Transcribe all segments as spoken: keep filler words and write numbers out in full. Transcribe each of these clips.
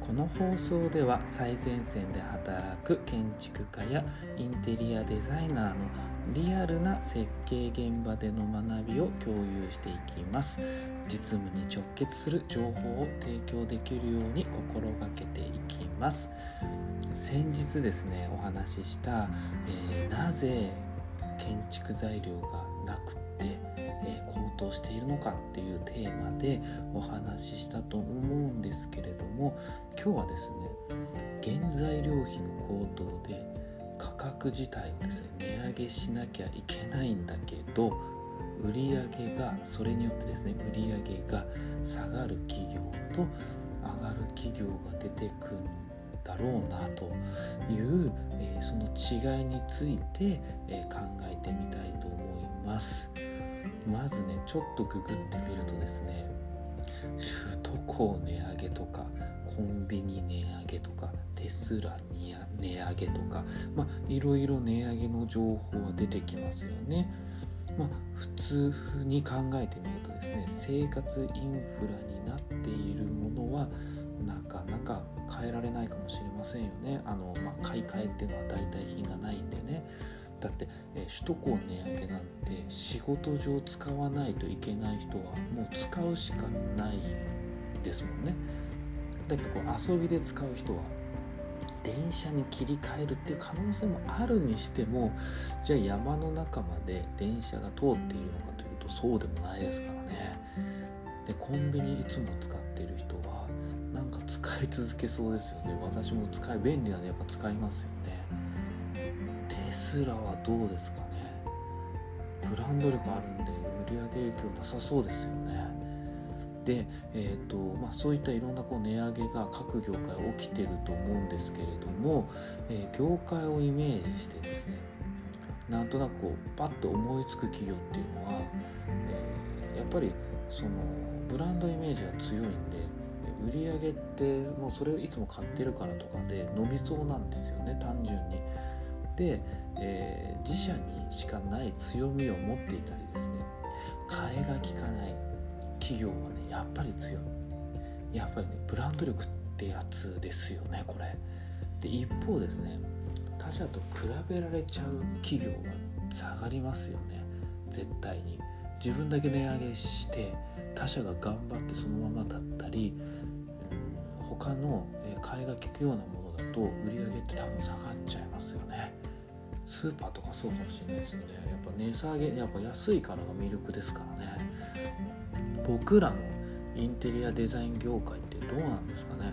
この放送では最前線で働く建築家やインテリアデザイナーのリアルな設計現場での学びを共有していきます。実務に直結する情報を提供できるように心がけていきます。先日ですね、お話しした、えー、なぜ建築材料がなくて、えー、高騰しているのかっていうテーマでお話ししたと思うんですけれども、今日はですね、原材料費の高騰で価格自体をですね、値上げしなきゃいけないんだけど、売り上げがそれによってですね、売り上げが下がる企業と上がる企業が出てくるんだろうなという、えー、その違いについて、えー、考えてみたいと思います。まずね、ちょっとググってみるとですね、首都高値上げとかコンビニ値上げとかテスラ値上げとか、まあ、いろいろ値上げの情報は出てきますよね。まあ、普通に考えてみるとですね、生活インフラになっているものはなかなか変えられないかもしれませんよね。あの、まあ、買い替えっていうのは代替品がないんでね。だって、えー、首都高値上げなんて仕事上使わないといけない人はもう使うしかないですもんね。だけどこう遊びで使う人は電車に切り替えるっていう可能性もあるにしても、じゃあ山の中まで電車が通っているのかというとそうでもないですからね。で、コンビニいつも使っている人はなんか使い続けそうですよね。私も使い便利なんでやっぱ使いますよね。テスラはどうですかね。ブランド力あるんで売上影響なさそうですよね。で、えーとまあ、そういったいろんなこう値上げが各業界起きてると思うんですけれども、えー、業界をイメージしてですね、なんとなくこうパッと思いつく企業っていうのは、えー、やっぱりそのブランドイメージが強いんで、売り上げってもうそれをいつも買ってるからとかで伸びそうなんですよね、単純に。で、えー、自社にしかない強みを持っていたりですね、替えが利かない企業はね、やっぱり強い。やっぱりね、ブランド力ってやつですよね、これ。で、一方ですね、他社と比べられちゃう企業は下がりますよね、絶対に。自分だけ値上げして他社が頑張ってそのままだったり、うん、他の買いが利くようなものだと売り上げって多分下がっちゃいますよね。スーパーとかそうかもしれないですよね。やっぱ値下げ、やっぱ安いからが魅力ですからね。僕らのインテリアデザイン業界ってどうなんですかね。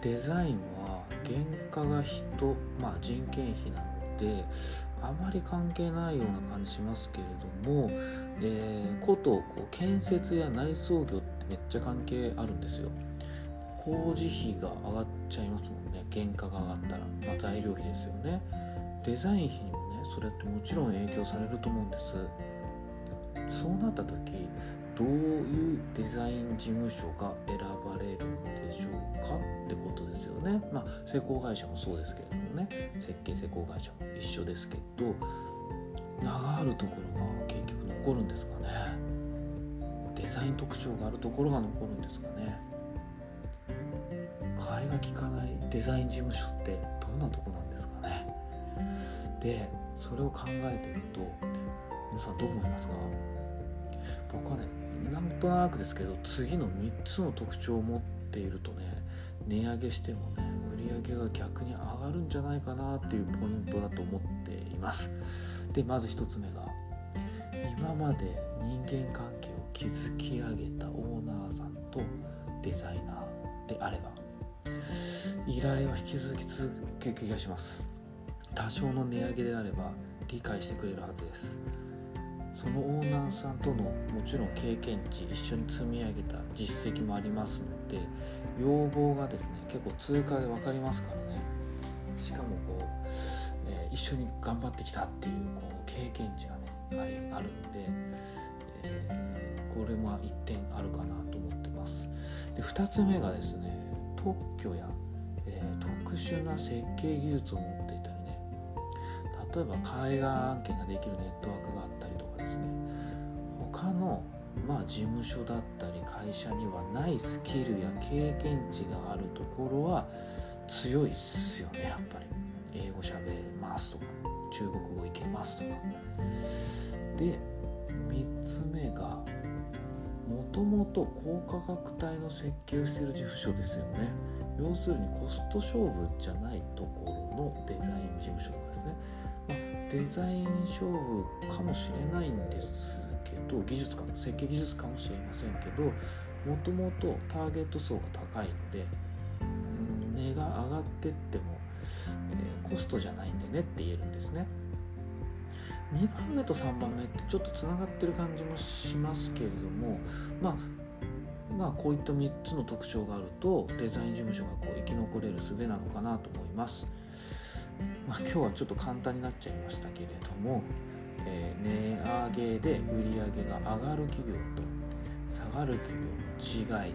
デザインは原価が人、まあ、人件費なのであまり関係ないような感じしますけれども、えー、ことこう建設や内装業ってめっちゃ関係あるんですよ。工事費が上がっちゃいますもんね、原価が上がったら、まあ、材料費ですよね。デザイン費にもね、それってもちろん影響されると思うんです。そうなった時、どういうデザイン事務所が選ばれるんでしょうかってことですよね。まあ、施工会社もそうですけれどもね、設計施工会社も一緒ですけど、名があるところが結局残るんですかね。デザイン特徴があるところが残るんですかね。替えが利かないデザイン事務所ってどんなとこなんですかね。で、それを考えてみると、皆さんどう思いますか？僕はね、なんとなくですけど、次のみっつの特徴を持っているとね、値上げしてもね、売り上げが逆に上がるんじゃないかなっていうポイントだと思っています。で、まずひとつめが、今まで人間関係を築き上げたオーナーさんとデザイナーであれば、依頼は引き続き続ける気がします。多少の値上げであれば理解してくれるはずです。そのオーナーさんとのもちろん経験値、一緒に積み上げた実績もありますので、要望がですね、結構通過で分かりますからね。しかもこう、えー、一緒に頑張ってきたっていう、こう経験値がね、あるんで、えー、これも一点あるかなと思ってます。で、ふたつめがですね、特許や、えー、特殊な設計技術を持っていたりね、例えば海岸案件ができるネットワークがあったりとかですね、他のまあ、事務所だったり会社にはないスキルや経験値があるところは強いっすよね。やっぱり英語喋れますとか中国語いけますとかで、みっつめがもともと高価格帯の設計をしている事務所ですよね。要するにコスト勝負じゃないところのデザイン事務所とかですね、まあ、デザイン勝負かもしれないんですけど、技術かも、設計技術かもしれませんけど、もともとターゲット層が高いので、うん、値が上がってっても、えー、コストじゃないんでねって言えるんですね。にばんめとさんばんめってちょっとつながってる感じもしますけれども、まあ、まあこういったみっつの特徴があるとデザイン事務所がこう生き残れる術なのかなと思います。まあ、今日はちょっと簡単になっちゃいましたけれども、えー、値上げで売り上げが上がる企業と下がる企業の違い、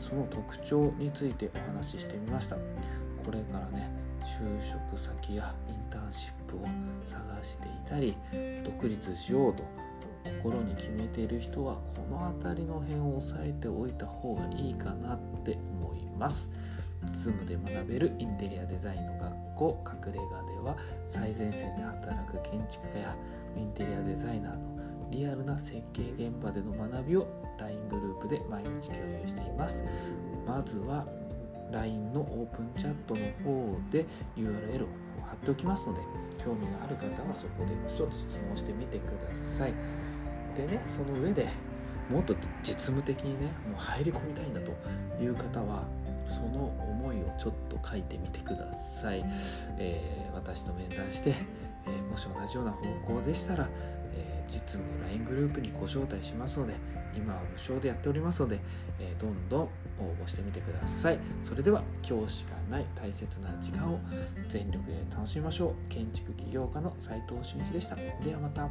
その特徴についてお話ししてみました。これからね、就職先やインターンシップを探していたり、独立しようと心に決めている人はこの辺りの辺を押さえておいた方がいいかなって思います。ズーム で学べるインテリアデザインの学校隠れ家では、最前線で働く建築家やインテリアデザイナーのリアルな設計現場での学びを ライン グループで毎日共有しています。まずは ライン のオープンチャットの方で ユーアールエル を貼っておきますので、興味がある方はそこでちょっと質問してみてください。でね、その上でもっと実務的にね、もう入り込みたいんだという方は、その思いをちょっと書いてみてください。えー、私と面談して、えー、もし同じような方向でしたら、えー、実務の ライン グループにご招待しますので、今は無償でやっておりますので、えー、どんどん応募してみてください。それでは、今日しかない大切な時間を全力で楽しみましょう。建築起業家の斉藤俊一でした。ではまた。